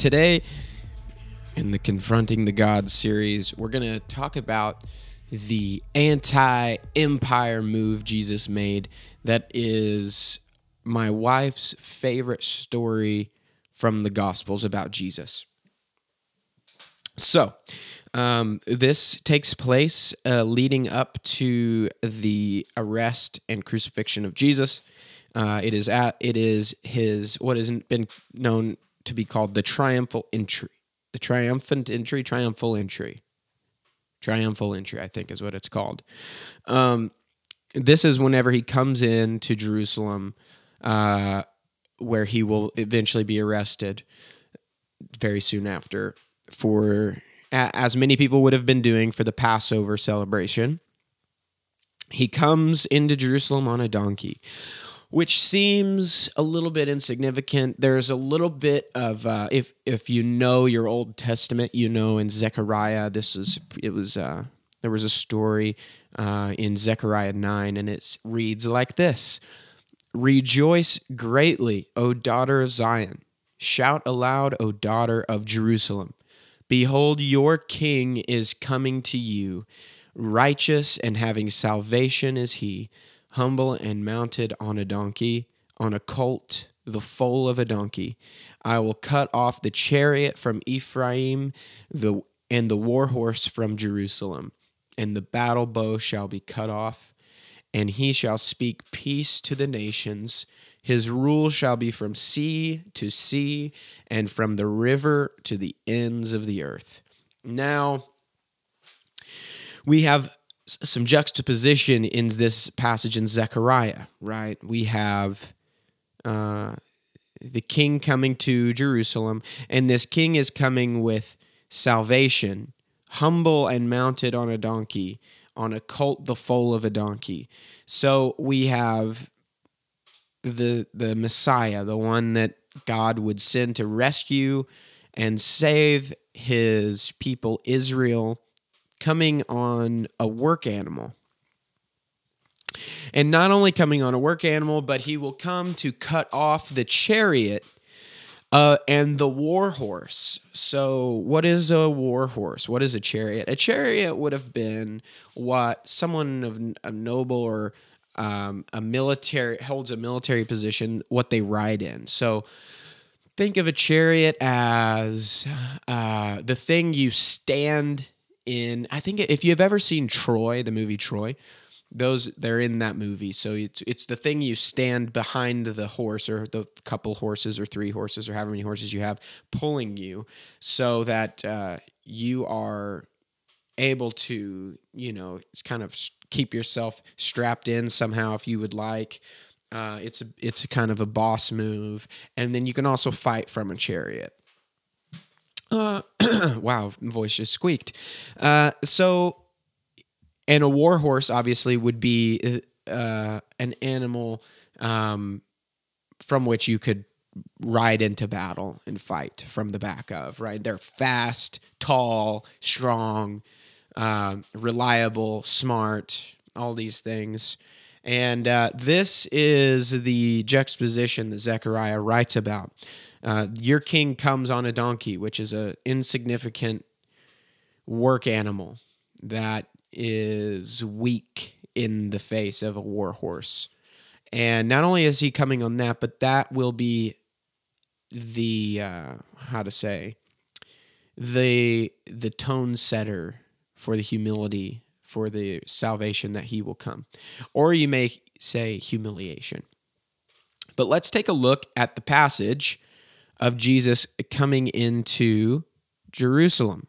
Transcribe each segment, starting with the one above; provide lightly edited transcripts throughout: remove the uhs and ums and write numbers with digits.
Today, in the Confronting the Gods series, we're going to talk about the anti-empire move Jesus made. That is my wife's favorite story from the Gospels about Jesus. So, this takes place leading up to the arrest and crucifixion of Jesus. It is his, what has been known to be called the triumphal entry. The triumphal entry, I think is what it's called. This is whenever he comes in to Jerusalem, where he will eventually be arrested very soon after for, as many people would have been doing for the Passover celebration. He comes into Jerusalem on a donkey, which seems a little bit insignificant. There's a little bit of, if you know your Old Testament, you know in Zechariah, there was a story in Zechariah 9, and it reads like this: "Rejoice greatly, O daughter of Zion. Shout aloud, O daughter of Jerusalem. Behold, your king is coming to you. Righteous and having salvation is he, humble and mounted on a donkey, on a colt, the foal of a donkey. I will cut off the chariot from Ephraim, and the war horse from Jerusalem, and the battle bow shall be cut off, and he shall speak peace to the nations. His rule shall be from sea to sea, and from the river to the ends of the earth." Now, we have some juxtaposition in this passage in Zechariah, right? We have the king coming to Jerusalem, and this king is coming with salvation, humble and mounted on a donkey, on a colt, the foal of a donkey. So we have the Messiah, the one that God would send to rescue and save his people Israel, coming on a work animal. And not only coming on a work animal, but he will come to cut off the chariot and the war horse. So what is a war horse? What is a chariot? A chariot would have been what someone of a noble or a military, holds a military position, what they ride in. So think of a chariot as the thing you stand in. I think if you've ever seen Troy, the movie Troy, they're in that movie. So it's the thing you stand behind the horse or the couple horses or three horses or however many horses you have pulling you, so that you are able to, kind of keep yourself strapped in somehow if you would like. It's a kind of a boss move, and then you can also fight from a chariot. Wow, voice just squeaked. And a war horse obviously would be an animal from which you could ride into battle and fight from the back of, right? They're fast, tall, strong, reliable, smart, all these things. And this is the juxtaposition that Zechariah writes about. Your king comes on a donkey, which is an insignificant work animal that is weak in the face of a war horse. And not only is he coming on that, but that will be the tone setter for the humility, for the salvation that he will come. Or you may say humiliation. But let's take a look at the passage of Jesus coming into Jerusalem.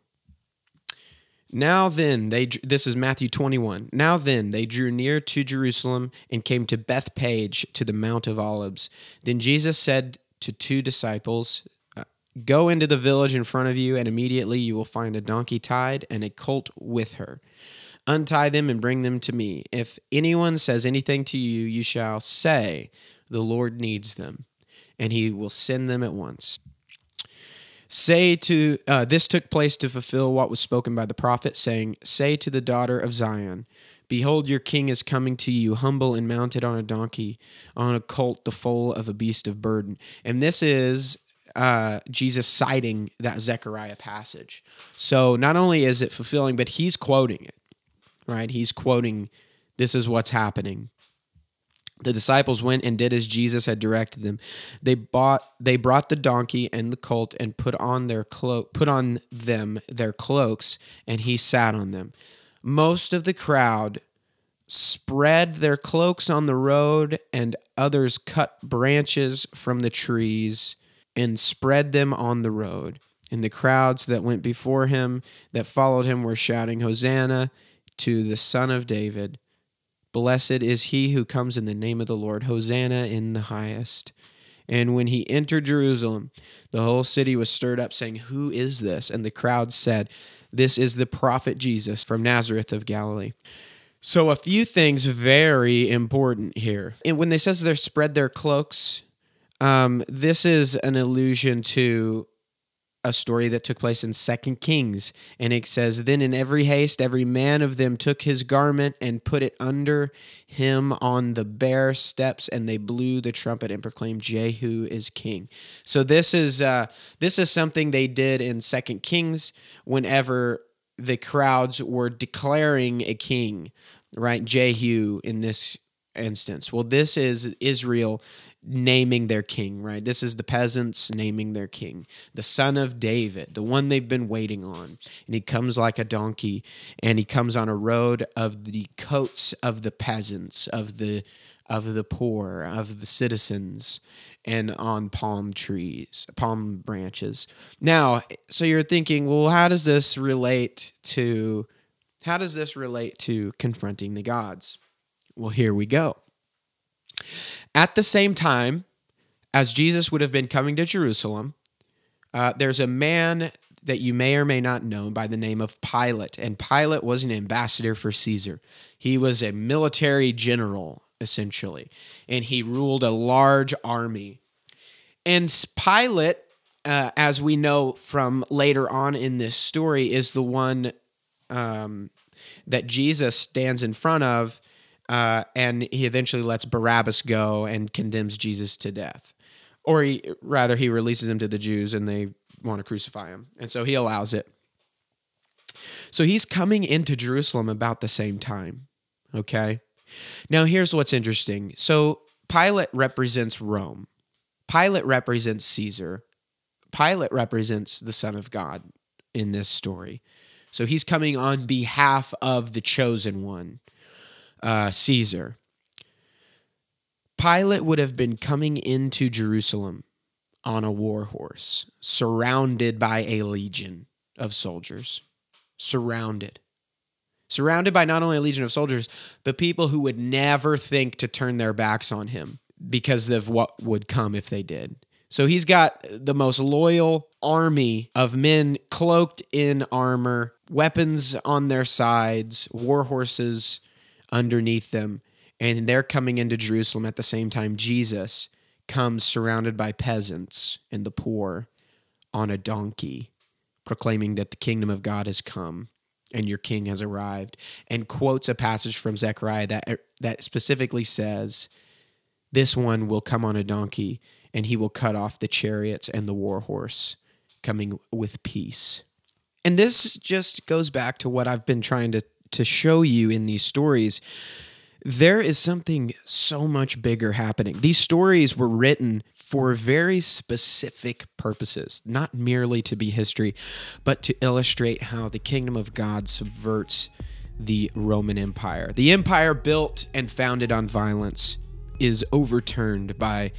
Now then, this is Matthew 21. "Now then, they drew near to Jerusalem and came to Bethpage, to the Mount of Olives. Then Jesus said to two disciples, 'Go into the village in front of you, and immediately you will find a donkey tied and a colt with her. Untie them and bring them to me. If anyone says anything to you, you shall say, "The Lord needs them," and he will send them at once." This took place to fulfill what was spoken by the prophet, saying, "Say to the daughter of Zion, behold, your king is coming to you, humble and mounted on a donkey, on a colt, the foal of a beast of burden." And this is Jesus citing that Zechariah passage. So not only is it fulfilling, but he's quoting it, right? He's quoting, this is what's happening. The disciples went and did as Jesus had directed them. They brought the donkey and the colt and put on them their cloaks, and he sat on them. Most of the crowd spread their cloaks on the road, and others cut branches from the trees and spread them on the road. And the crowds that went before him, that followed him, were shouting, "Hosanna to the Son of David. Blessed is he who comes in the name of the Lord. Hosanna in the highest." And when he entered Jerusalem, the whole city was stirred up, saying, "Who is this?" And the crowd said, "This is the prophet Jesus from Nazareth of Galilee." So a few things very important here. And when they says they spread their cloaks, this is an allusion to a story that took place in 2 Kings, and it says, "Then in every haste, every man of them took his garment and put it under him on the bare steps, and they blew the trumpet and proclaimed, Jehu is king." So this is something they did in 2 Kings whenever the crowds were declaring a king, right? Jehu in this instance. Well, this is Israel naming their king, right? This is the peasants naming their king, the Son of David, the one they've been waiting on. And he comes like a donkey, and he comes on a road of the coats of the peasants, of the poor, of the citizens, and on palm branches. Now, so you're thinking, well, how does this relate to confronting the gods? Well, here we go. At the same time as Jesus would have been coming to Jerusalem, there's a man that you may or may not know by the name of Pilate, and Pilate was an ambassador for Caesar. He was a military general, essentially, and he ruled a large army. And Pilate, as we know from later on in this story, is the one that Jesus stands in front of. And he eventually lets Barabbas go and condemns Jesus to death. Or he releases him to the Jews, and they want to crucify him. And so he allows it. So he's coming into Jerusalem about the same time, okay? Now here's what's interesting. So Pilate represents Rome. Pilate represents Caesar. Pilate represents the Son of God in this story. So he's coming on behalf of the chosen one. Caesar. Pilate would have been coming into Jerusalem on a war horse, surrounded by a legion of soldiers. Surrounded by not only a legion of soldiers, but people who would never think to turn their backs on him because of what would come if they did. So he's got the most loyal army of men cloaked in armor, weapons on their sides, war horses underneath them, and they're coming into Jerusalem at the same time Jesus comes surrounded by peasants and the poor on a donkey, proclaiming that the kingdom of God has come and your king has arrived, and quotes a passage from Zechariah that specifically says, "This one will come on a donkey, and he will cut off the chariots and the war horse, coming with peace." And this just goes back to what I've been trying to show you in these stories. There is something so much bigger happening. These stories were written for very specific purposes, not merely to be history, but to illustrate how the kingdom of God subverts the Roman Empire. The empire built and founded on violence is overturned by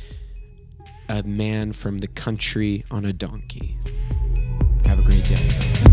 a man from the country on a donkey. Have a great day.